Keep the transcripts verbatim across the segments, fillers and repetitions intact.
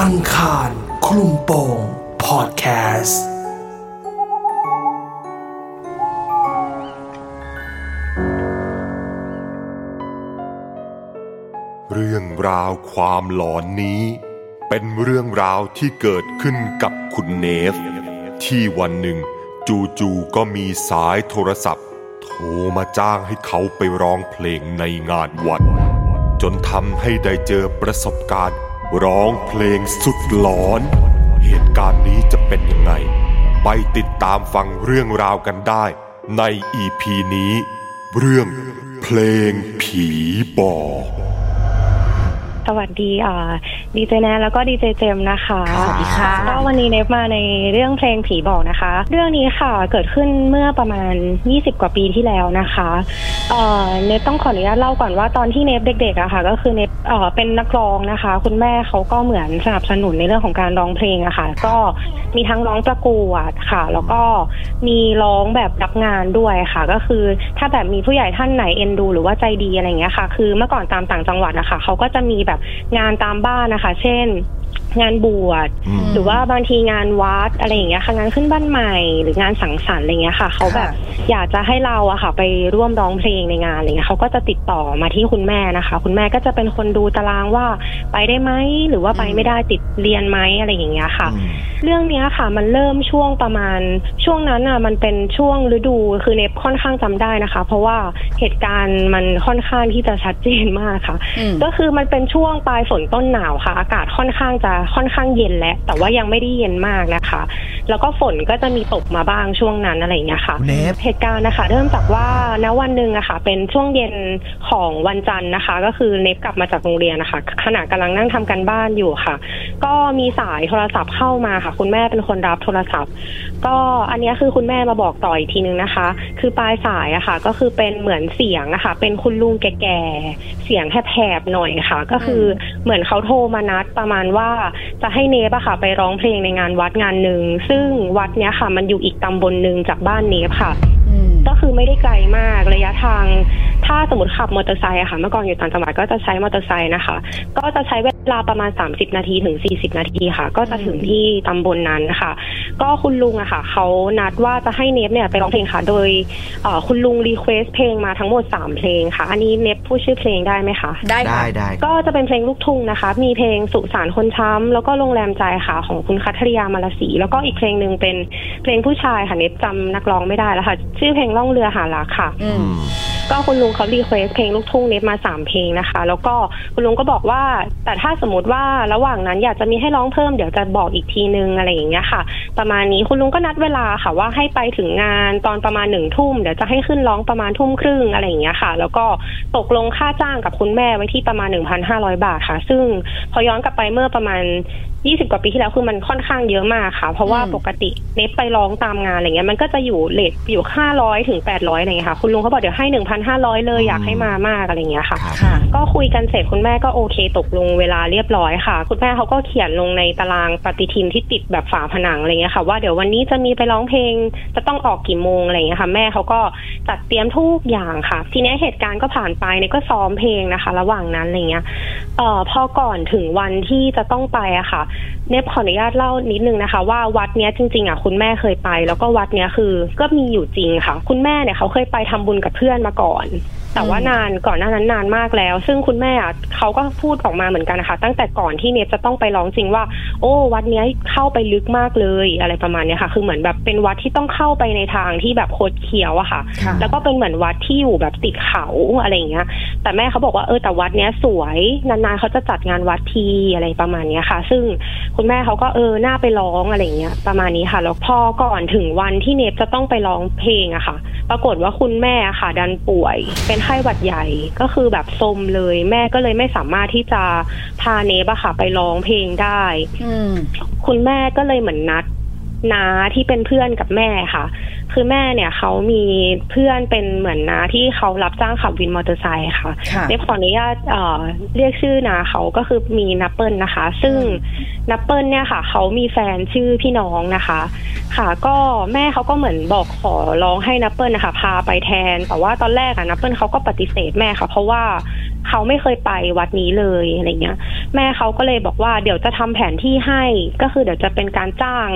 อังคารคลุมโปงพอดแคสต์เรื่องราวความหลอนนี้เป็นเรื่องราวที่เกิดขึ้นกับคุณเนฟที่วันหนึ่งจู่ๆก็มีสายโทรศัพท์โทรมาจ้างให้เขาไปร้องเพลงในงานวัดจนทำให้ได้เจอประสบการณ์ร้องเพลงสุดหลอนเหตุการณ์นี้จะเป็นยังไงไปติดตามฟังเรื่องราวกันได้ใน อี พี นี้เรื่องเพลงผีบอกสวัสดีอ่าดีเจแนนแล้วก็ดีเจเจมนะคะสวัสดีค่ะก็วันนี้เนฟมาในเรื่องเพลงผีบอกนะคะเรื่องนี้ค่ะเกิดขึ้นเมื่อประมาณยี่สิบกว่าปีที่แล้วนะคะเอ่อเนฟต้องขออนุญาตเล่าก่อนว่าตอนที่เนฟเด็กๆอะค่ะก็คือเนฟเอ่อเป็นนักร้องนะคะคุณแม่เขาก็เหมือนสนับสนุนในเรื่องของการร้องเพลงอะค่ะก็มีทั้งร้องประกวดค่ะแล้วก็มีร้องแบบรับงานด้วยค่ะก็คือถ้าแบบมีผู้ใหญ่ท่านไหนเอ็นดูหรือว่าใจดีอะไรอย่างเงี้ยค่ะคือเมื่อก่อนตามต่างจังหวัดนะคะเขาก็จะมีแบบงานตามบ้านนะคะเช่นงานบวชหรือว่าบางทีงานวัดอะไรอย่างเงี้ยค่ะงานขึ้นบ้านใหม่หรืองานสังสรรค์อะไรเงี้ยค่ะเขาแบบอยากจะให้เราอะค่ะไปร่วมร้องเพลงในงานอะไรเงี้ยเขาก็จะติดต่อมาที่คุณแม่นะคะคุณแม่ก็จะเป็นคนดูตารางว่าไปได้ไหมหรือว่าไปไม่ได้ติดเรียนไหมอะไรอย่างเงี้ยค่ะเรื่องเนี้ยค่ะมันเริ่มช่วงประมาณช่วงนั้นอะมันเป็นช่วงฤดูคือเนฟค่อนข้างจำได้นะคะเพราะว่าเหตุการณ์มันค่อนข้างที่จะชัดเจนมากค่ะก็คือมันเป็นช่วงปลายฝนต้นหนาวค่ะอากาศค่อนข้างจะค่อนข้างเย็นแล้วแต่ว่ายังไม่ได้เย็นมากนะคะแล้วก็ฝนก็จะมีตกมาบ้างช่วงนั้นอะไรอย่างเงี้ยค่ะเหตุการณ์นะคะเริ่มจากว่าณวันนึงอะค่ะเป็นช่วงเย็นของวันจันทร์นะคะก็คือเนฟกลับมาจากโรงเรียนนะคะขณะกำลังนั่งทำการบ้านอยู่ค่ะก็มีสายโทรศัพท์เข้ามาค่ะคุณแม่เป็นคนรับโทรศัพท์ก็อันนี้คือคุณแม่มาบอกต่ออีกทีนึงนะคะคือปลายสายอะค่ะก็คือเป็นเหมือนเสียงอะค่ะเป็นคุณลุงแก่ๆเสียงแหบๆหน่อยค่ะก็คือเหมือนเขาโทรมานัดประมาณว่าจะให้เนฟอะค่ะไปร้องเพลงในงานวัดงานหนึ่งซึ่งวัดเนี้ยค่ะมันอยู่อีกตำบลหนึ่งจากบ้านเนฟค่ะก็คือไม่ได้ไกลมากระยะทางถ้าสมมติขับมอเตอร์ไซค์อะค่ะเมื่อก่อนอยู่ต่างจังหวัดก็จะใช้มอเตอร์ไซค์นะคะก็จะใช้เวลาประมาณสามสิบนาทีถึงสี่สิบนาทีค่ะก็จะถึงที่ตำบลนั้นค่ะก็คุณลุงอะค่ะเขานัดว่าจะให้เนฟเนี่ยไปร้องเพลงค่ะโดยเอ่อคุณลุงรีเควสเพลงมาทั้งหมดสามเพลงค่ะอันนี้เนฟพูดชื่อเพลงได้ไหมคะได้ได้ก็จะเป็นเพลงลูกทุ่งนะคะมีเพลงสุสานคนช้ำแล้วก็โรงแรมใจค่ะของคุณคัทริยามลศรีแล้วก็อีกเพลงนึงเป็นเพลงผู้ชายค่ะเนฟจำนักร้องไม่ได้แล้วค่ะชื่อเพลงล่องเรือหารักค่ะก็คุณลุงเขารีเควสเพลงลูกทุ่งเนฟมาสามเพลงนะคะแล้วก็คุณลุงก็บอกว่าแต่ถ้าสมมติว่าระหว่างนั้นอยากจะมีให้ร้องเพิ่มเดี๋ยวจะบอกอีกทีนึงอะไรอย่างเงี้ยค่ะประมาณนี้คุณลุงก็นัดเวลาค่ะว่าให้ไปถึงงานตอนประมาณหนึ่งทุ่มเดี๋ยวจะให้ขึ้นร้องประมาณทุ่มครึ่งอะไรอย่างเงี้ยค่ะแล้วก็ตกลงค่าจ้างกับคุณแม่ไว้ที่ประมาณ หนึ่งพันห้าร้อย บาทค่ะซึ่งพอย้อนกลับไปเมื่อประมาณยี่สิบกว่าปีที่แล้วคือมันค่อนข้างเยอะมากค่ะเพราะว่าปกติเนฟไปร้องตามงานอะไรเงี้ยมันก็จะอยู่เลทอยู่ห้าร้อยถึงแปดร้อยอะไรเงี้ยค่ะคุณลุงเขาบอกเดี๋ยวให้ หนึ่งพันห้าร้อย เลยอยากให้มามากอะไรเงี้ยค่ะก็คุยกันเสร็จคุณแม่ก็โอเคตกลงเวลาเรียบร้อยค่ะคุณแม่เขาก็เขียนลงในตารางปฏิทินที่ติดแบบฝาผนังอะไรเงี้ยค่ะว่าเดี๋ยววันนี้จะมีไปร้องเพลงจะต้องออกกี่โมงอะไรเงี้ยค่ะแม่เขาก็จัดเตรียมทุกอย่างค่ะทีนี้เหตุการณ์ก็ผ่านไปเนฟก็ซ้อมเพลงนะคะระหว่างนั้นอะไรเงี้ยเอ่อพอก่อนถึงวันที่จะต้องไปอะค่ะเนฟขออนุญาตเล่านิดนึงนะคะว่าวัดเนี้ยจริงๆอ่ะคุณแม่เคยไปแล้วก็วัดเนี้ยคือก็มีอยู่จริงค่ะคุณแม่เนี่ยเขาเคยไปทำบุญกับเพื่อนมาก่อนแต่ว่านานก่อนหน้านั้นนานมากแล้วซึ่งคุณแม่อ่ะเขาก็พูดออกมาเหมือนกันนะคะตั้งแต่ก่อนที่เนฟจะต้องไปร้องจริงว่าโอ้วัดเนี้ยเข้าไปลึกมากเลยอะไรประมาณเนี้ยค่ะคือเหมือนแบบเป็นวัดที่ต้องเข้าไปในทางที่แบบโคตรเขียวอะค่ะแล้วก็เป็นเหมือนวัดที่อยู่แบบติดเขาอะไรอย่างเงี้ยแต่แม่เขาบอกว่าเออแต่วัดเนี้ยสวยนานๆเขาจะจัดงานวัดทีอะไรประมาณเนี้ยค่ะซึ่งคุณแม่เขาก็เออน่าไปร้องอะไรเงี้ยประมาณนี้ค่ะแล้วพอก่อนถึงวันที่เนฟจะต้องไปร้องเพลงอะค่ะปรากฏว่าคุณแม่ค่ะดันป่วยเป็นไข้หวัดใหญ่ก็คือแบบซมเลยแม่ก็เลยไม่สามารถที่จะพาเนฟอะค่ะไปร้องเพลงได้คุณแม่ก็เลยเหมือนนัดน้าที่เป็นเพื่อนกับแม่ค่ะ คือแม่เนี่ยเขามีเพื่อนเป็นเหมือนน้าที่เขารับจ้างขับวินมอเตอร์ไซค์ค่ะในขออนุญาตเรียกชื่อน้าเขาก็คือมีนัปเปิลนะคะซึ่งนัปเปิลเนี่ยค่ะเขามีแฟนชื่อพี่น้องนะคะค่ะก็แม่เขาก็เหมือนบอกขอร้องให้นัปเปิลนะคะพาไปแทนแต่ว่าตอนแรกอะนัปเปิลเขาก็ปฏิเสธแม่ค่ะเพราะว่าเขาไม่เคยไปวัดนี้เลยอะไรเงี้ยแม่เขาก็เลยบอกว่าเดี๋ยวจะทำแผนที่ให้ก็คือเดี๋ยวจะเป็นการจ้าง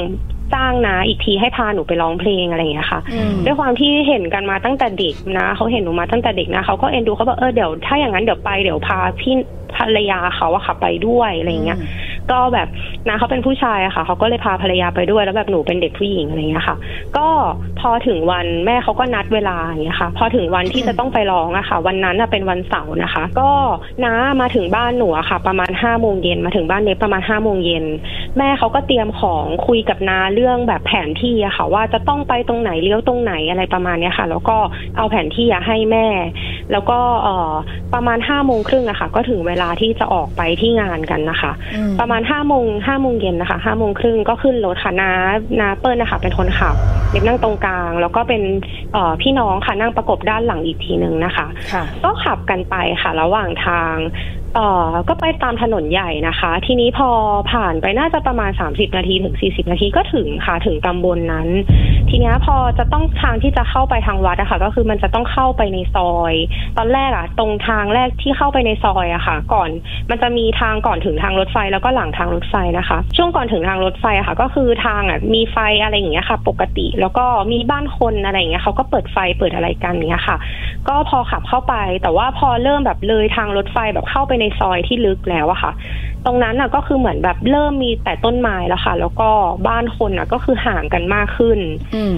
จ้างนะอีกทีให้พาหนูไปร้องเพลงอะไรอย่างเงี้ยค่ะด้วยความที่เห็นกันมาตั้งแต่เด็กนะเขาเห็นหนูมาตั้งแต่เด็กนะเขาก็เอ็นดูเขาบอกเออเดี๋ยวถ้าอย่างนั้นเดี๋ยวไปเดี๋ยวพาพี่ภรรยาเขาอะค่ะไปด้วยอะไรอย่างเงี้ยก็แบบนะเขาเป็นผู้ชายอะค่ะเขาก็เลยพาภรรยาไปด้วยแล้วแบบหนูเป็นเด็กผู้หญิงอะไรอย่างเงี้ยค่ะก็พอถึงวันแม่เขาก็นัดเวลาอย่างเงี้ยค่ะพอถึงวันที่จะต้องไปร้องอะค่ะวันนั้นเป็นวันเสาร์นะคะก็น้ามาถึงบ้านหนูอะค่ะประมาณห้าโมงเย็นมาถึงบ้านเน็ตประมาณห้าโมงเย็นแม่เขาก็เตรียมของคุยกับน้าเรื่องแบบแผนที่อะค่ะว่าจะต้องไปตรงไหนเลี้ยวตรงไหนอะไรประมาณเนี้ยค่ะแล้วก็เอาแผนที่อะให้แม่แล้วก็เอ่อประมาณห้าโมงครึ่งอะค่ะก็ถึงเวลาที่จะออกไปที่งานกันนะคะประมาณห้าโมงห้าโมงเย็นนะคะห้าโมงครึ่งก็ขึ้นรถค่ะน้าน้าเปิ้ลนะคะเป็นคนขับเด็กนั่งตรงกลางแล้วก็เป็นเอ่อพี่น้องค่ะนั่งประกบด้านหลังอีกทีนึงนะคะก็ขับกันไปค่ะระหว่างทางเอ่อก็ไปตามถนนใหญ่นะคะทีนี้พอผ่านไปน่าจะประมาณสามสิบนาทีถึงสี่สิบนาทีก็ถึงค่ะถึงตำบลนั้นทีนี้พอจะต้องทางที่จะเข้าไปทางวัดอะค่ะก็คือมันจะต้องเข้าไปในซอยตอนแรกอะตรงทางแรกที่เข้าไปในซอยอะค่ะก่อนมันจะมีทางก่อนถึงทางรถไฟแล้วก็หลังทางรถไฟนะคะช่วงก่อนถึงทางรถไฟอะค่ะก็คือทางอะมีไฟอะไรอย่างเงี้ยค่ะปกติแล้วก็มีบ้านคนอะไรอย่างเงี้ยเขาก็เปิดไฟเปิดอะไรกันอย่างเงี้ยค่ะก็พอขับเข้าไปแต่ว่าพอเริ่มแบบเลยทางรถไฟแบบเข้าไปในซอยที่ลึกแล้วอะค่ะตรงนั้นน่ะก็คือเหมือนแบบเริ่มมีแต่ต้นไม้แล้วค่ะแล้วก็บ้านคนน่ะก็คือห่างกันมากขึ้น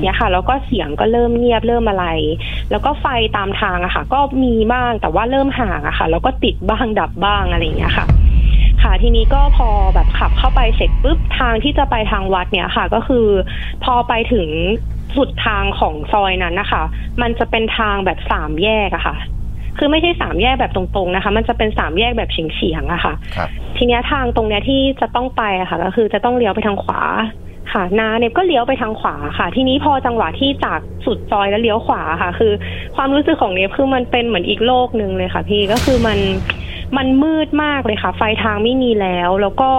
เนี่ยค่ะแล้วก็เสียงก็เริ่มเงียบเริ่มอะไรแล้วก็ไฟตามทางอะค่ะก็มีบ้างแต่ว่าเริ่มห่างอะค่ะแล้วก็ติดบ้างดับบ้างอะไรอย่างเงี้ยค่ะค่ะทีนี้ก็พอแบบขับเข้าไปเสร็จปุ๊บทางที่จะไปทางวัดเนี่ยค่ะก็คือพอไปถึงสุดทางของซอยนั้นนะคะมันจะเป็นทางแบบสามแยกอะค่ะคือไม่ใช่สามแยกแบบตรงๆนะคะมันจะเป็นสามแยกแบบเฉียงๆอะค่ะทีเนี้ยทางตรงเนี้ยที่จะต้องไปอะค่ะก็คือจะต้องเลี้ยวไปทางขวาค่ะน้าเนี่ยก็เลี้ยวไปทางขวาค่ะทีนี้พอจังหวะที่จากสุดซอยแล้วเลี้ยวขวาค่ะคือความรู้สึกของเนฟคือมันเป็นเหมือนอีกโลกนึงเลยค่ะพี่ก็คือมันมันมืดมากเลยค่ะไฟทางไม่มีแล้วแล้วก็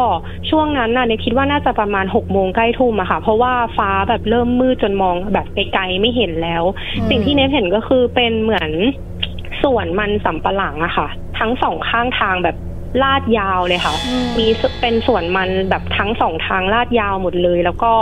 ช่วงนั้นน่ะเนฟคิดว่าน่าจะประมาณหกโมงใกล้ทุ่มอะค่ะเพราะว่าฟ้าแบบเริ่มมืดจนมองแบบไกลๆไม่เห็นแล้วสิ่งที่เนฟเห็นก็คือเป็นเหมือนส่วนมันสำปะหลังอะค่ะทั้งสองข้างทางแบบลาดยาวเลยค่ะมีเป็นส่วนมันแบบทั้งสองทางลาดยาวหมดเลยแล้วก็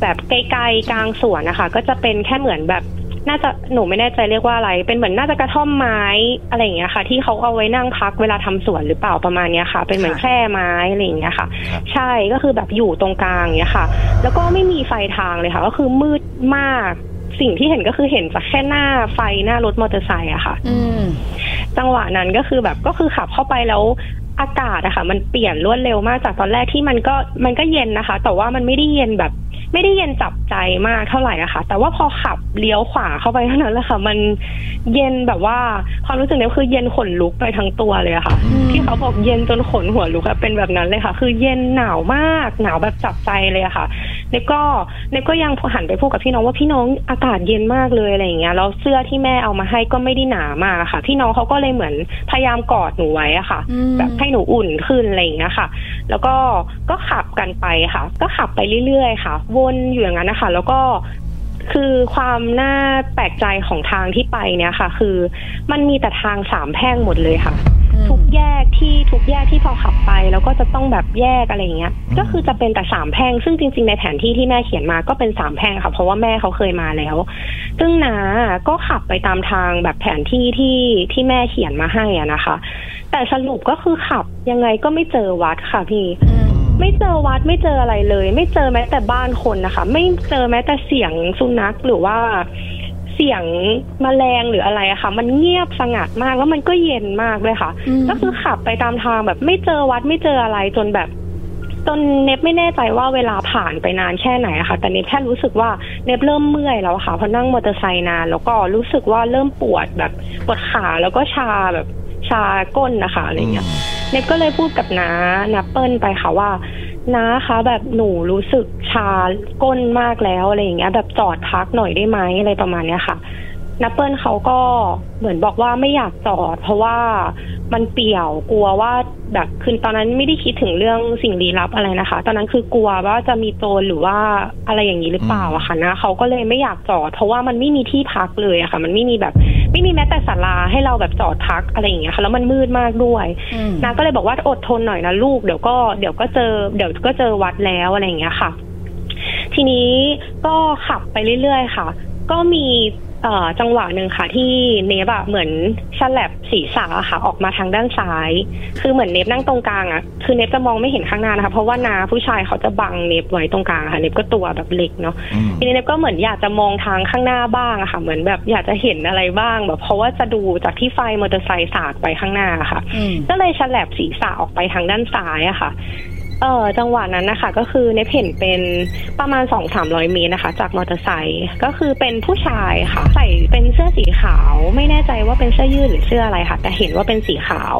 แบบไกลๆ ก, กลางสวนนะคะก็จะเป็นแค่เหมือนแบบน่าจะหนูไม่แน่ใจเรียกว่าอะไรเป็นเหมือนน่าจะกระท่อมไม้อะไรอย่างเงี้ยค่ะที่เขาเอาไว้นั่งพักเวลาทำสวนหรือเปล่าประมาณเนี้ยค่ะเป็นเหมือนแคร่ไม้อะไรอย่างเงี้ยค่ะใช่ก็คือแบบอยู่ตรงกลางเงี้ยค่ะแล้วก็ไม่มีไฟทางเลยค่ะก็คือมืดมากสิ่งที่เห็นก็คือเห็นจากแค่หน้าไฟหน้ารถมอเตอร์ไซค์อะค่ะจังหวะนั้นก็คือแบบก็คือขับเข้าไปแล้วอากาศอะค่ะมันเปลี่ยนรวดเร็วมากจากตอนแรกที่มันก็มันก็เย็นนะคะแต่ว่ามันไม่ได้เย็นแบบไม่ได้เย็นจับใจมากเท่าไหร่อะค่ะแต่ว่าพอขับเลี้ยวขวาเข้าไปเท่านั้นแหละค่ะมันเย็นแบบว่าความรู้สึกเนี่ยคือเย็นขนลุกไปทั้งตัวเลยอะค่ะที่เขาบอกเย็นจนขนหัวลุกอะเป็นแบบนั้นเลยค่ะคือเย็นหนาวมากหนาวแบบจับใจเลยอะค่ะเนฟก็เนฟก็ยังหันไปพูดกับพี่น้องว่าพี่น้องอากาศเย็นมากเลยอะไรอย่างเงี้ยแล้วเสื้อที่แม่เอามาให้ก็ไม่ได้หนามากค่ะพี่น้องเขาก็เลยเหมือนพยายามกอดหนูไว้อะค่ะแบบให้หนูอุ่นขึ้นอะไรอย่างเงี้ยค่ะแล้วก็ก็ขับกันไปค่ะก็ขับไปเรื่อยๆค่ะวนอยู่อย่างนั้นนะคะแล้วก็คือความน่าแปลกใจของทางที่ไปเนี่ยค่ะคือมันมีแต่ทางสามแพร่งหมดเลยค่ะทุกแยกที่ทุกแยกที่พอขับไปแล้วก็จะต้องแบบแยกอะไรอย่างเงี้ยก็คือจะเป็นแต่สามแพร่งซึ่งจริงๆในแผนที่ที่แม่เขียนมาก็เป็นสามแพร่งค่ะเพราะว่าแม่เขาเคยมาแล้วซึ่งน้าก็ขับไปตามทางแบบแผนที่ที่ที่แม่เขียนมาให้อะนะคะแต่สรุปก็คือขับยังไงก็ไม่เจอวัดค่ะพี่ไม่เจอวัดไม่เจออะไรเลยไม่เจอแม้แต่บ้านคนนะคะไม่เจอแม้แต่เสียงสุนัขหรือว่าเสียงแมลงหรืออะไรอะค่ะมันเงียบสงัดมากแล้วมันก็เย็นมากด้วยค่ะก็คือขับไปตามทางแบบไม่เจอวัดไม่เจออะไรจนแบบจนเนฟไม่แน่ใจว่าเวลาผ่านไปนานแค่ไหนอะค่ะแต่เนฟแค่รู้สึกว่าเนฟเริ่มเมื่อยแล้วค่ะเพราะนั่งมอเตอร์ไซค์นานแล้วก็รู้สึกว่าเริ่มปวดแบบปวดขาแล้วก็ชาแบบชาก้นนะคะอะไรเงี้ยเนฟก็เลยพูดกับน้านัปเปิลไปค่ะว่า นะคะแบบหนูรู้สึกชาก้นมากแล้วอะไรอย่างเงี้ยแบบจอดพักหน่อยได้ไหมอะไรประมาณเนี้ยค่ะนัปเปิลเขาก็เหมือนบอกว่าไม่อยากจอดเพราะว่ามันเปี่ยวกลัวว่าแบบคือตอนนั้นไม่ได้คิดถึงเรื่องสิ่งลี้ลับอะไรนะคะตอนนั้นคือกลัวว่าจะมีโจรหรือว่าอะไรอย่างนี้หรือเปล่าอะค่ะนะเขาก็เลยไม่อยากจอดเพราะว่ามันไม่มีที่พักเลยอะค่ะมันไม่มีแบบไม่มีแม้แต่ศาลาให้เราแบบจอดพักอะไรอย่างเงี้ยค่ะแล้วมันมืดมากด้วยนะก็เลยบอกว่าอดทนหน่อยนะลูกเดี๋ยวก็เดี๋ยวก็เจอเดี๋ยวก็เจอวัดแล้วอะไรอย่างเงี้ยค่ะทีนี้ก็ขับไปเรื่อยๆค่ะก็มีจังหวะหนึ่งค่ะที่เนฟอะเหมือนฉลับศีรษะค่ะออกมาทางด้านซ้ายคือเหมือนเนฟนั่งตรงกลางอะคือเนฟจะมองไม่เห็นข้างหน้านะคะเพราะว่านาผู้ชายเขาจะบังเนฟไว้ตรงกลางค่ะเนฟก็ตัวแบบเล็กเนาะทีนี้เนฟก็เหมือนอยากจะมองทางข้างหน้าบ้างค่ะเหมือนแบบอยากจะเห็นอะไรบ้างแบบเพราะว่าจะดูจากที่ไฟมอเตอร์ไซค์สาดไปข้างหน้าค่ะก็เลยฉลับศีรษะออกไปทางด้านซ้ายอะค่ะเออจังหวะนั้นนะคะก็คือเนฟเห็นเป็นประมาณ สองถึงสามร้อย เมตรนะคะจากมอเตอร์ไซค์ก็คือเป็นผู้ชายค่ะใส่เป็นเสื้อสีขาวไม่แน่ใจว่าเป็นเสื้อยืดหรือเสื้ออะไรค่ะแต่เห็นว่าเป็นสีขาว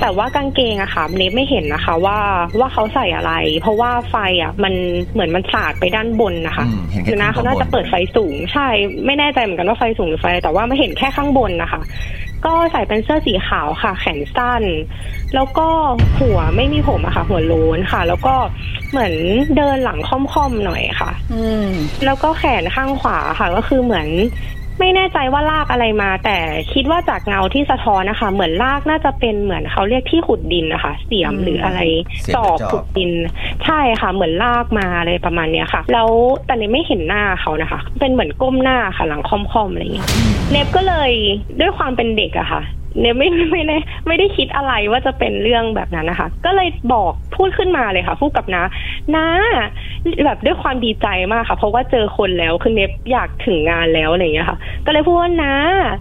แต่ว่ากางเกงอะค่ะเนฟไม่เห็นนะคะว่าว่าเขาใส่อะไรเพราะว่าไฟอะมันเหมือนมันสาดไปด้านบนนะคะคือนะเขาน่าจะเปิดไฟสูงใช่ไม่แน่ใจเหมือนกันว่าไฟสูงหรือไฟแต่ว่าไม่เห็นแค่ข้างบนนะคะก็ใส่เป็นเสื้อสีขาวค่ะแขนสั้นแล้วก็หัวไม่มีผมอะค่ะหัวโล้นค่ะแล้วก็เหมือนเดินหลังค่อมๆหน่อยค่ะแล้วก็แขนข้างขวาค่ะก็คือเหมือนไม่แน่ใจว่าลากอะไรมาแต่คิดว่าจากเงาที่สะท้อนนะคะเหมือนลากน่าจะเป็นเหมือนเขาเรียกที่ขุดดินนะคะเสียมหรืออะไรจอบขุดดินใช่ค่ะเหมือนลากมาอะไรประมาณเนี้ยค่ะแล้วแต่เนี่ยไม่เห็นหน้าเขานะคะเป็นเหมือนก้มหน้าค่ะหลังค่อมๆอะไรอย่างเงี้ยเนฟก็เลยด้วยความเป็นเด็กอะค่ะเนฟไม่ไม่ได้ไม่ได้คิดอะไรว่าจะเป็นเรื่องแบบนั้นนะคะก็เลยบอกพูดขึ้นมาเลยค่ะพูดกับน้าน้าแบบด้วยความดีใจมากค่ะเพราะว่าเจอคนแล้วคือเนฟอยากถึงงานแล้วอะไรอย่างเงี้ยค่ะก็เลยพูดว่าน้า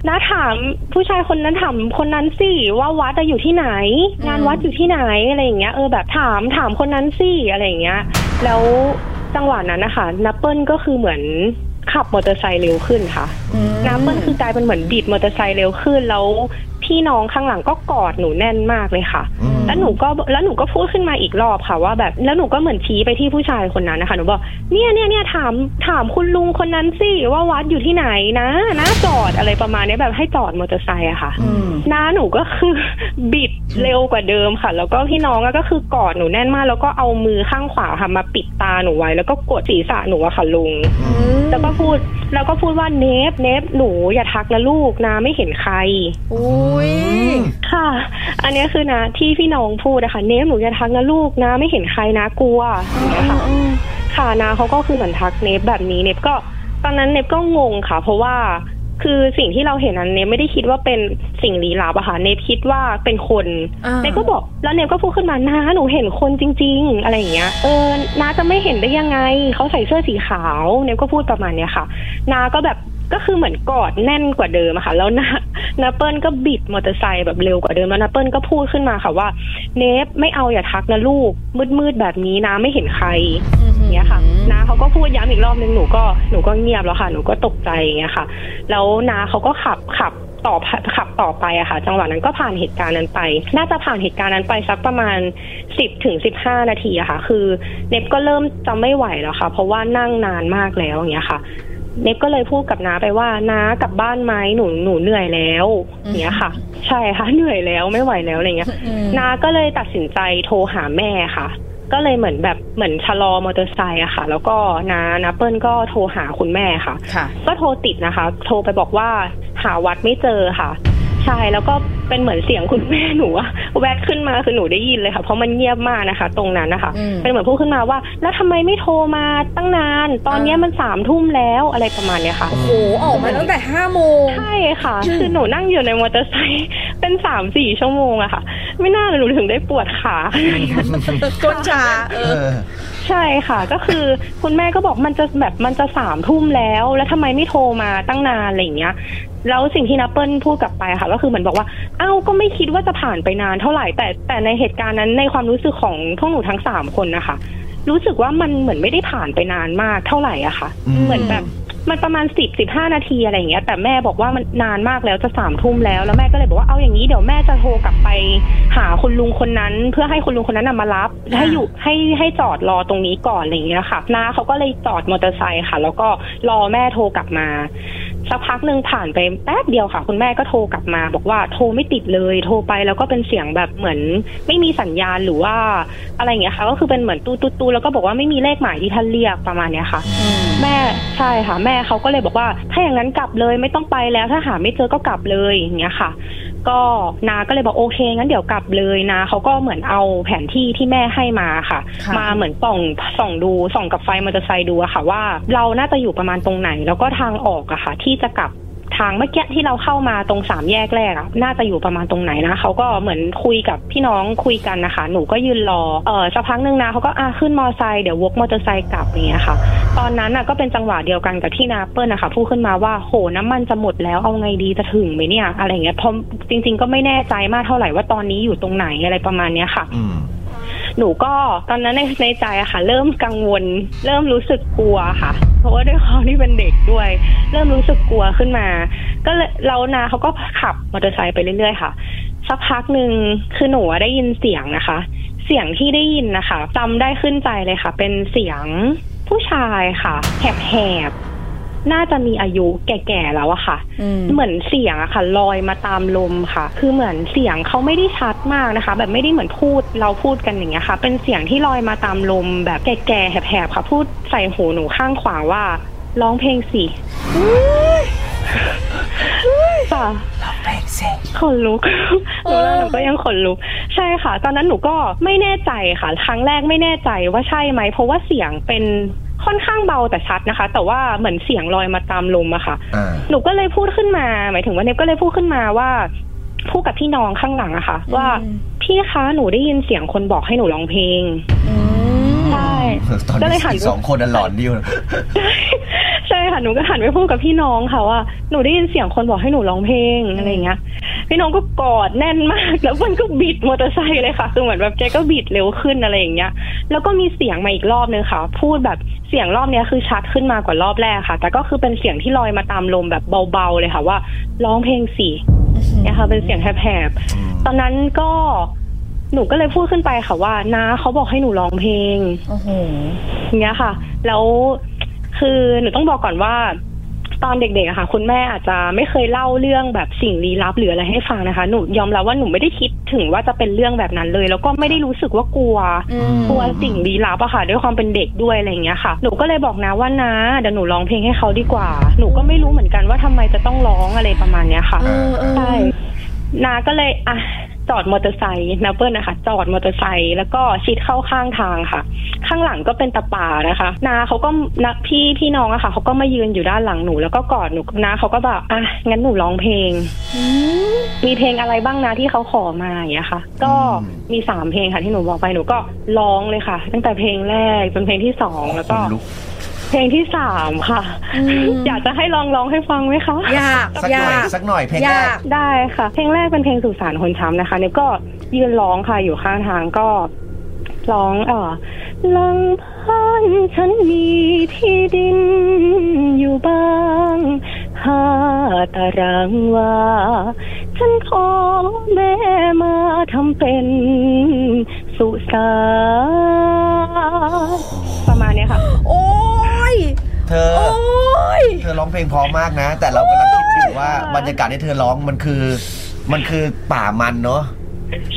น้าถามผู้ชายคนนั้นถามคนนั้นสิว่าวัดอยู่ที่ไหนงานวัดอยู่ที่ไหนอะไรอย่างเงี้ยเออแบบถามถามคนนั้นสิอะไรอย่างเงี้ยแล้วจังหวะนั้นนะคะนัปเปิลก็คือเหมือนขับมอเตอร์ไซค์เร็วขึ้นค่ะนัปเปิลคือกลายเป็นเหมือนบีบมอเตอร์ไซค์เร็วขึ้นแล้วพี่น้องข้างหลังก็กอดหนูแน่นมากเลยค่ะแล้วหนูก็แล้วหนูก็พูดขึ้นมาอีกรอบค่ะว่าแบบแล้วหนูก็เหมือนชี้ไปที่ผู้ชายคนนั้นนะคะหนูบอกเนี่ยเนี่ยเนี่ยถามถามคุณลุงคนนั้นสิว่าวัดอยู่ที่ไหนนะนะจอดอะไรประมาณนี้แบบให้จอดมอเตอร์ไซค์อะค่ะน้าหนูก็คือบิดเร็วกว่าเดิมค่ะแล้วก็พี่น้องก็คือกอดหนูแน่นมากแล้วก็เอามือข้างขวาค่ะมาปิดตาหนูไว้แล้วก็กดศีรษะหนูอะค่ะลุงแล้วก็พูดแล้วก็พูดว่าเนฟเนฟหนูอย่าทักนะลูกน้าไม่เห็นใครอุ้ยค่ะอันนี้คือนะที่พี่น้องพูดนะคะเนฟหนูอย่าทักนะลูกนะไม่เห็นใครนะกลัวนะคะค่ะนะเขาก็คือเหมือนทักเนฟแบบนี้เนฟก็ตอนนั้นเนฟก็งงค่ะเพราะว่าคือสิ่งที่เราเห็นนั้นเนฟไม่ได้คิดว่าเป็นสิ่งลี้ลับอะค่ะเนฟคิดว่าเป็นคนเนฟก็บอกแล้วเนฟก็พูดขึ้นมาน้าหนูเห็นคนจริงๆอะไรอย่างเงี้ยเออน้าจะไม่เห็นได้ยังไงเขาใส่เสื้อสีขาวเนฟก็พูดประมาณเนี้ยค่ะน้าก็แบบก็คือเหมือนกอดแน่นกว่าเดิมค่ะแล้วนะนัปเปิลก็บิดมอเตอร์ไซค์แบบเร็วกว่าเดิมแล้วนัปเปิลก็พูดขึ้นมาค่ะว่าเนฟไม่เอาอย่าทักนะลูกมืดๆแบบนี้นะไม่เห็นใครอย่างเงี้ยค่ะน้าเขาก็พูดย้ำอีกรอบนึงหนูก็หนูก็เงียบแล้วค่ะหนูก็ตกใจอย่างเงี้ยค่ะแล้วน้าเขาก็ขับขับต่อขับต่อไปอะค่ะจังหวะนั้นก็ผ่านเหตุการณ์นั้นไปน่าจะผ่านเหตุการณ์นั้นไปสักประมาณ สิบถึงสิบห้า นาทีอะค่ะคือเนฟก็เริ่มจะไม่ไหวแล้วค่ะเพราะว่านั่งนานมากแล้วอย่างเงี้ยค่ะเนฟก็เลยพูดกับน้าไปว่าน้ากลับบ้านไหมหนูหนูเหนื่อยแล้วเนี้ยค่ะใช่ค่ะเหนื่อยแล้วไม่ไหวแล้วอะไรเงี้ยน้าก็เลยตัดสินใจโทรหาแม่ค่ะก็เลยเหมือนแบบเหมือนชะลอมอเตอร์ไซค์อะค่ะแล้วก็น้าน้าเปิ้ลก็โทรหาคุณแม่ค่ะก็โทรติดนะคะโทรไปบอกว่าหาวัดไม่เจอค่ะใช่แล้วก็เป็นเหมือนเสียงคุณแม่หนูอะแวดขึ้นมาคือหนูได้ยินเลยค่ะเพราะมันเงียบมากนะคะตรงนั้นนะคะเป็นเหมือนพูดขึ้นมาว่าแล้วทำไมไม่โทรมาตั้งนานตอนนี้มันสามทุ่มแล้วอะไรประมาณเนี้ยค่ะโอ้โหออกมาตั้งแต่ห้าโมงใช่ค่ะคือหนูนั่งอยู่ในมอเตอร์ไซค์เป็นสามสี่ชั่วโมงอะค่ะไม่น่าหนูถึงได้ปวดขาก้นชาเออใช่ค่ะก็คือคุณแม่ก็บอกมันจะแบบมันจะสามทุ่มแล้วแล้วทำไมไม่โทรมาตั้งนานอะไรอย่างเงี้ยแล้วสิ่งที่นัปเปิลพูดกลับไปค่ะก็คือเหมือนบอกว่าเอ้าก็ไม่คิดว่าจะผ่านไปนานเท่าไหร่แต่แต่ในเหตุการณ์นั้นในความรู้สึกของพวกหนูทั้งสามคนนะคะรู้สึกว่ามันเหมือนไม่ได้ผ่านไปนานมากเท่าไหร่อะค่ะเหมือนแบบ มันประมาณสิบสิบห้านาทีอะไรอย่างเงี้ยแต่แม่บอกว่ามันนานมากแล้วจะสามทุ่มแล้วแล้วแม่ก็เลยบอกว่าเอาอย่างนี้เดี๋ยวแม่จะโทรกลับไปหาคุณลุงคนนั้นเพื่อให้คุณลุงคนนั้นมารับให้อยู่ให้ให้จอดรอตรงนี้ก่อนอะไรอย่างเงี้ยค่ะน้าเขาก็เลยจอดมอเตอร์ไซค์ค่ะแล้วก็รอแม่โทรกลับมาสักพักหนึ่งผ่านไปแป๊บเดียวค่ะคุณแม่ก็โทรกลับมาบอกว่าโทรไม่ติดเลยโทรไปแล้วก็เป็นเสียงแบบเหมือนไม่มีสัญญาณหรือว่าอะไรอย่างเงี้ยค่ะก็คือเป็นเหมือนตู้ตู้แล้วก็บอกว่าไม่มีเลขหมายที่ท่านเรียกประมาณเนี้ยค่ะแม่ใช่ค่ะแม่เขาก็เลยบอกว่าถ้าอย่างนั้นกลับเลยไม่ต้องไปแล้วถ้าหาไม่เจอก็กลับเลยอย่างเงี้ยค่ะก็นาก็เลยบอกโอเคงั้นเดี๋ยวกลับเลยนาเขาก็เหมือนเอาแผนที่ที่แม่ให้มาค่ะมาเหมือนส่องส่องดูส่องกับไฟมอเตอร์ไซค์ดูอะค่ะว่าเราน่าจะอยู่ประมาณตรงไหนแล้วก็ทางออกอะค่ะที่จะกลับทางเมื่อกี้ที่เราเข้ามาตรงสามแยกแรกอะน่าจะอยู่ประมาณตรงไหนนะเขาก็เหมือนคุยกับพี่น้องคุยกันนะคะหนูก็ยืนรอเออสักพักหนึ่งนาเขาก็อ่ะขึ้นมอเตอร์ไซค์เดี๋ยววกมอเตอร์ไซค์กลับอย่างเงี้ยค่ะตอนนั้นอะก็เป็นจังหวะเดียวกันกับที่นาเปิ้ลนะคะพูดขึ้นมาว่าโหน้ำมันจะหมดแล้วเอาไงดีจะถึงไหมเนี่ยอะไรเงี้ยพอจริงๆก็ไม่แน่ใจมากเท่าไหร่ว่าตอนนี้อยู่ตรงไหนอะไรประมาณเนี้ยค่ะหนูก็ตอนนั้นในในใจอะค่ะเริ่มกังวลเริ่มรู้สึกกลัวค่ะเพราะว่าด้วยความที่เป็นเด็กด้วยเริ่มรู้สึกกลัวขึ้นมาก็เรานาเขาก็ขับมอเตอร์ไซค์ไปเรื่อยๆค่ะสักพักหนึ่งคือหนูได้ยินเสียงนะคะเสียงที่ได้ยินนะคะจำได้ขึ้นใจเลยค่ะเป็นเสียงผู้ชายค่ะแหบๆน่าจะมีอายุแก่ๆแล้วอะค่ะเหมือนเสียงอะค่ะลอยมาตามลมค่ะคือเหมือนเสียงเขาไม่ได้ชัดมากนะคะแบบไม่ได้เหมือนพูดเราพูดกันอย่างเงี้ยค่ะเป็นเสียงที่ลอยมาตามลมแบบแก่ๆแหบๆค่ะพูดใส่หูหนูข้างขวาว่าร้องเพลงสิค่ะร้องเพลงสิขนลุกแล้วหนูก็ยังขนลุกใช่ค่ะตอนนั้นหนูก็ไม่แน่ใจค่ะครั้งแรกไม่แน่ใจว่าใช่ไหมเพราะว่าเสียงเป็นค่อนข้างเบาแต่ชัดนะคะแต่ว่าเหมือนเสียงลอยมาตามลมอะค่ะหนูก็เลยพูดขึ้นมาหมายถึงว่าเนปก็เลยพูดขึ้นมาว่าพูดกับพี่น้องข้างหลังอะค่ะว่าพี่คะหนูได้ยินเสียงคนบอกให้หนูร้องเพลงใช่ก็เลยหันสองคนหลอนดิ้วใช่ค่ะหนูก็หันไปพูดกับพี่น้องค่ะว่าหนูได้ยินเสียงคนบอกให้หนูร้องเพลงอะไรอย่างเงี้ยพี่น้องก็กอดแน่นมากแล้วมันก็บิดมอเตอร์ไซค์เลยค่ะคือเหมือนแบบแกก็บิดเร็วขึ้นอะไรอย่างเงี้ยแล้วก็มีเสียงมาอีกรอบนึงค่ะพูดแบบเสียงรอบนี้คือชัดขึ้นมากว่ารอบแรกค่ะแต่ก็คือเป็นเสียงที่ลอยมาตามลมแบบเบาๆเลยค่ะว่าร้องเพลงสิเนี่ยค่ะเป็นเสียงแผลบๆตอนนั้นก็หนูก็เลยพูดขึ้นไปค่ะว่าน้าเขาบอกให้หนูร้องเพลงโอ้โหอย่างเงี้ยค่ะแล้วคือหนูต้องบอกก่อนว่าตอนเด็กๆค่ะคุณแม่อาจจะไม่เคยเล่าเรื่องแบบสิ่งลี้ลับหรืออะไรให้ฟังนะคะหนูยอมรับว่าหนูไม่ได้คิดถึงว่าจะเป็นเรื่องแบบนั้นเลยแล้วก็ไม่ได้รู้สึกว่ากลัวกลัวสิ่งลี้ลับอะค่ะด้วยความเป็นเด็กด้วยอะไรอย่างเงี้ยค่ะหนูก็เลยบอกนะว่านะเดี๋ยวหนูร้องเพลงให้เขาดีกว่าหนูก็ไม่รู้เหมือนกันว่าทำไมจะต้องร้องอะไรประมาณเนี้ยค่ะใช่นาก็เลยอ่ะจอดมอเตอร์ไซค์นาเปิ้ลนะคะจอดมอเตอร์ไซค์แล้วก็ชิดเข้าข้างทางค่ะข้างหลังก็เป็นตะป่านะคะนาเขาก็นักพี่พี่น้องอะค่ะเขาก็มายืนอยู่ด้านหลังหนูแล้วก็กอดหนูนาเขาก็แบบอ่ะงั้นหนูร้องเพลงมีเพลงอะไรบ้างนะที่เขาขอมาอย่างเงี้ยค่ะก็มีสามเพลงค่ะที่หนูบอกไปหนูก็ร้องเลยค่ะตั้งแต่เพลงแรกจนเพลงที่สองแล้วก็เพลงที่สามค่ะอยากจะให้ลองร้องให้ฟังไหมคะอยากสักหน่อยสักหน่อยเพลงแรกได้ค่ะเพลงแรกเป็นเพลงสุสานคนช้ำนะคะเนี่ยก็ยืนร้องค่ะอยู่ข้างทางก็ร้องเอ่อหลังบ้านฉันมีที่ดินอยู่บ้างห้าตารางวาฉันขอแม่มาทำเป็นสุสานประมาณนี้ค่ะโอ้ยเธอเธอร้องเพลงพร้อมมากนะแต่เรากำลังคิดอยู่ว่าบรรยากาศที่เธอร้องมันคือมันคือป่ามันเนาะ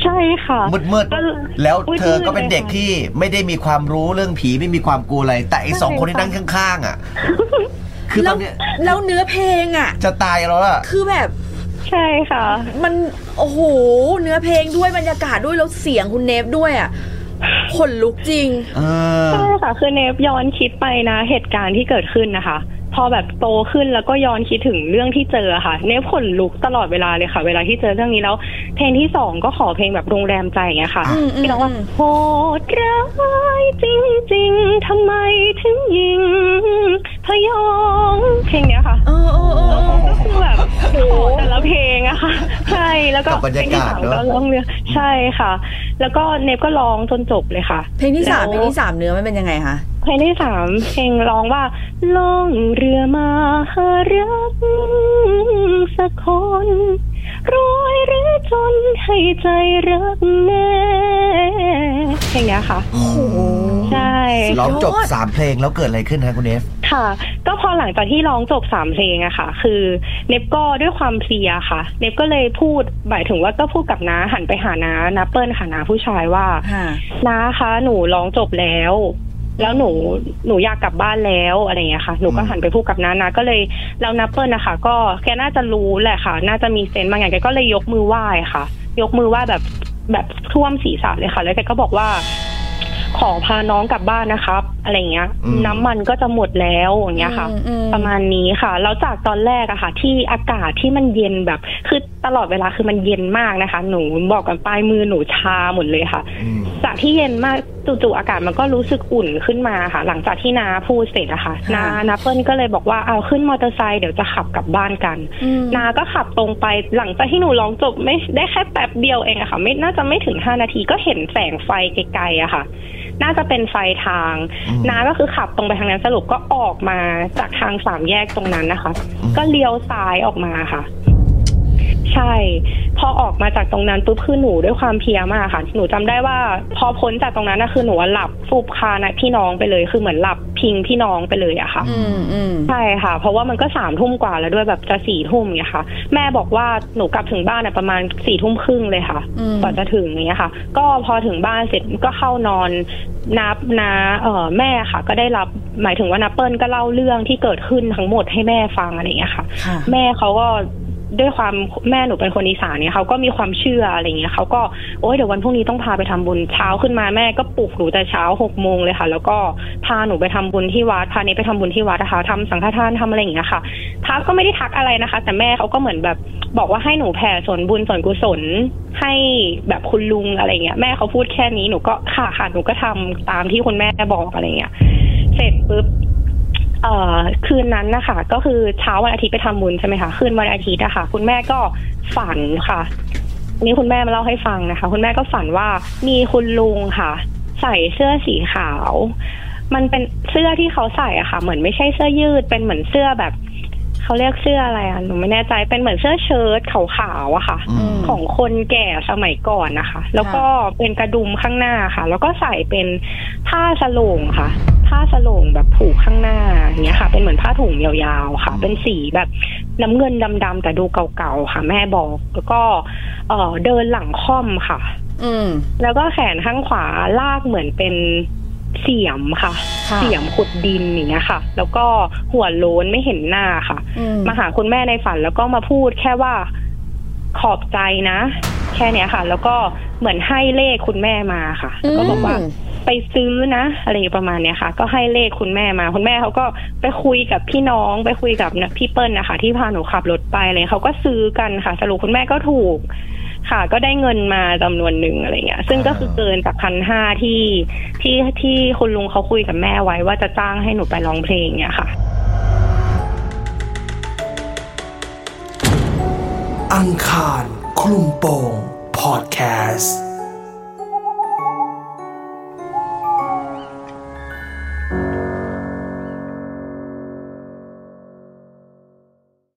ใช่ค่ะมืดๆแล้วเธอก็เป็นเด็กที่ไม่ได้มีความรู้เรื่องผีไม่มีความกลัวอะไรแต่ไอ้สองคนที่นั่งข้างๆอ่ะคือตอนนี้แล้วเนื้อเพลงอ่ะจะตายแล้วล่ะคือแบบใช่ค่ะมันโอ้โหเนื้อเพลงด้วยบรรยากาศด้วยแล้วเสียงคุณเนฟด้วยอ่ะขนลุกจริงใช่ค่ะคือเนฟย้อนคิดไปนะเหตุการณ์ที่เกิดขึ้นนะคะพอแบบโตขึ้นแล้วก็ย้อนคิดถึงเรื่องที่เจอค่ะเนฟขนลุกตลอดเวลาเลยค่ะเวลาที่เจอเรื่องนี้แล้วเพลงที่สองก็ขอเพลงแบบโรงแรมใจอย่างเงี้ยค่ะที่ร้องว่าโหดร้ายจริงๆทำไมถึงยิงพยองเพลงเนี้ยค่ะก็คือแบบโหแต่ละเพลงอะค่ะใช่แล้วก็เพลงที่สามก็ร้องเนื้อใช่ค่ะแล้วก็เนฟก็ร้องจนจบเลยค่ะเพลงที่สามเพลงที่สามเนื้อมันเป็นยังไงคะ เพลงที่สามเพลงร้องว่าล่องเรือมาหารักสักคนรวยหรือจนให้ใจรักแน่เพลงนี้ค่ะโอ้ใช่ร้องจบสามเพลงแล้วเกิดอะไรขึ้นคะคุณเนฟค่ะก็พอหลังจากที่ร้องจบสามเพลงอะค่ะคือเนฟก็ด้วยความเพลียค่ะเนฟก็เลยพูดหมายถึงว่าก็พูดกับน้าหันไปหาน้าน้าเปิ้ลค่ะน้าผู้ชายว่าน้าคะหนูร้องจบแล้วแล้วหนูหนูอยากกลับบ้านแล้วอะไรอย่างเงี้ยค่ะหนูก็หันไปพูดกับน้าน้าก็เลยแล้วน้าเปิ้ลนะคะก็แกน่าจะรู้แหละค่ะน่าจะมีเซนส์บางอย่างแกก็เลยยกมือไหว้ค่ะยกมือไหว้แบบแบบท่วมศีรษะเลยค่ะแล้วแกก็บอกว่าขอพาน้องกลับบ้านนะครับอะไรเงี้ยน้ำมันก็จะหมดแล้วอย่างเงี้ยค่ะประมาณนี้ค่ะแล้วจากตอนแรกอะค่ะที่อากาศที่มันเย็นแบบคือตลอดเวลาคือมันเย็นมากนะคะหนูบอกกันปลายมือหนูชาหมดเลยค่ะจากที่เย็นมากจู่ๆอากาศมันก็รู้สึกอุ่นขึ้นมาค่ะหลังจากที่นาพูดเสร็จอะค่ะนานาเปิ้ลก็เลยบอกว่าเอาขึ้นมอเตอร์ไซค์เดี๋ยวจะขับกลับบ้านกันนาก็ขับตรงไปหลังจากที่หนูร้องจบไม่ได้แค่แป๊บเดียวเองอะค่ะไม่น่าจะไม่ถึงห้านาทีก็เห็นแสงไฟไกลๆอะค่ะน่าจะเป็นไฟทางน้าก็คือขับตรงไปทางนั้นสรุปก็ออกมาจากทางสามแยกตรงนั้นนะคะก็เลี้ยวซ้ายออกมาค่ะใช่พอออกมาจากตรงนั้นปุ๊บคือหนูด้วยความเพลียมากค่ะหนูจำได้ว่าพอพ้นจากตรงนั้นนะคือหนูหลับฟุบคานะพี่น้องไปเลยคือเหมือนหลับพิงพี่น้องไปเลยอะค่ะใช่ค่ะเพราะว่ามันก็สามทุ่มกว่าแล้วด้วยแบบจะสี่ทุ่มเนี่ยค่ะแม่บอกว่าหนูกลับถึงบ้านนะประมาณสี่ทุ่มครึ่งเลยค่ะก่อนจะถึงเนี้ยค่ะก็พอถึงบ้านเสร็จก็เข้านอนนับนะเออแม่ค่ะก็ได้รับหมายถึงว่านับเปิ้ลก็เล่าเรื่องที่เกิดขึ้นทั้งหมดให้แม่ฟังอะไรอย่างเงี้ยค่ะแม่เขาก็ด้วยความแม่หนูเป็นคนอีสานเนี่ยเขาก็มีความเชื่ออะไรเงี้ยเขาก็โอ๊ยเดี๋ยววันพรุ่งนี้ต้องพาไปทำบุญเช้าขึ้นมาแม่ก็ปลุกหนูแต่เช้าหกโมงเลยค่ะแล้วก็พาหนูไปทำบุญที่วัดพาเนไปทำบุญที่วัดนะคะทำสังฆทานทำอะไรอย่างเงี้ยค่ะพระก็ไม่ได้ทักอะไรนะคะแต่แม่เขาก็เหมือนแบบบอกว่าให้หนูแผ่ส่วนบุญส่วนกุศลให้แบบคุณลุงอะไรเงี้ยแม่เขาพูดแค่นี้หนูก็ค่ะค่ะหนูก็ทำตามที่คุณแม่บอกอะไรเงี้ยเสร็จปุ๊บเอ่อคืนนั้นนะคะก็คือเช้าวันอาทิตย์ไปทำบุญใช่ไหมคะคืนวันอาทิตย์นะคะคุณแม่ก็ฝันค่ะนี่คุณแม่มาเล่าให้ฟังนะคะคุณแม่ก็ฝันว่ามีคุณลุงค่ะใส่เสื้อสีขาวมันเป็นเสื้อที่เขาใส่อะค่ะเหมือนไม่ใช่เสื้อยืดเป็นเหมือนเสื้อแบบเขาเรียกเสื้ออะไรอ่ะหนูไม่แน่ใจเป็นเหมือนเสื้อเชิ้ตขาวๆอะค่ะของคนแก่สมัยก่อนนะคะแล้วก็เป็นกระดุมข้างหน้าค่ะแล้วก็ใส่เป็นผ้าสโลงค่ะผ้าสโลงแบบผูกข้างหน้าอย่างเงี้ยค่ะเป็นเหมือนผ้าถุงยาวๆค่ะเป็นสีแบบน้ำเงินดำๆแต่ดูเก่าๆค่ะแม่บอกแล้วก็เอ่อเดินหลังค่อมค่ะอืมแล้วก็แขนข้างขวาลากเหมือนเป็นเสียมค่ะเสียมขุดดินอย่างเงี้ยค่ะแล้วก็หัวโล้นไม่เห็นหน้าค่ะมาหาคุณแม่ในฝันแล้วก็มาพูดแค่ว่าขอบใจนะแค่เนี้ยค่ะแล้วก็เหมือนให้เลขคุณแม่มาค่ะก็บอกว่าไปซื้อนะอะไรประมาณเนี้ยค่ะก็ให้เลขคุณแม่มาคุณแม่เขาก็ไปคุยกับพี่น้องไปคุยกับพี่เปิ้ลนะคะที่พาหนูขับรถไปเลยเขาก็ซื้อกันค่ะสรุปคุณแม่ก็ถูกค่ะก็ได้เงินมาจำนวนหนึ่งอะไรเงี้ยซึ่งก็คือเกินจากพันห้าที่ที่ที่คุณลุงเขาคุยกับแม่ไว้ว่าจะจ้างให้หนูไปร้องเพลงเงี้ยค่ะอังคารคลุมโปงพอดแคสต์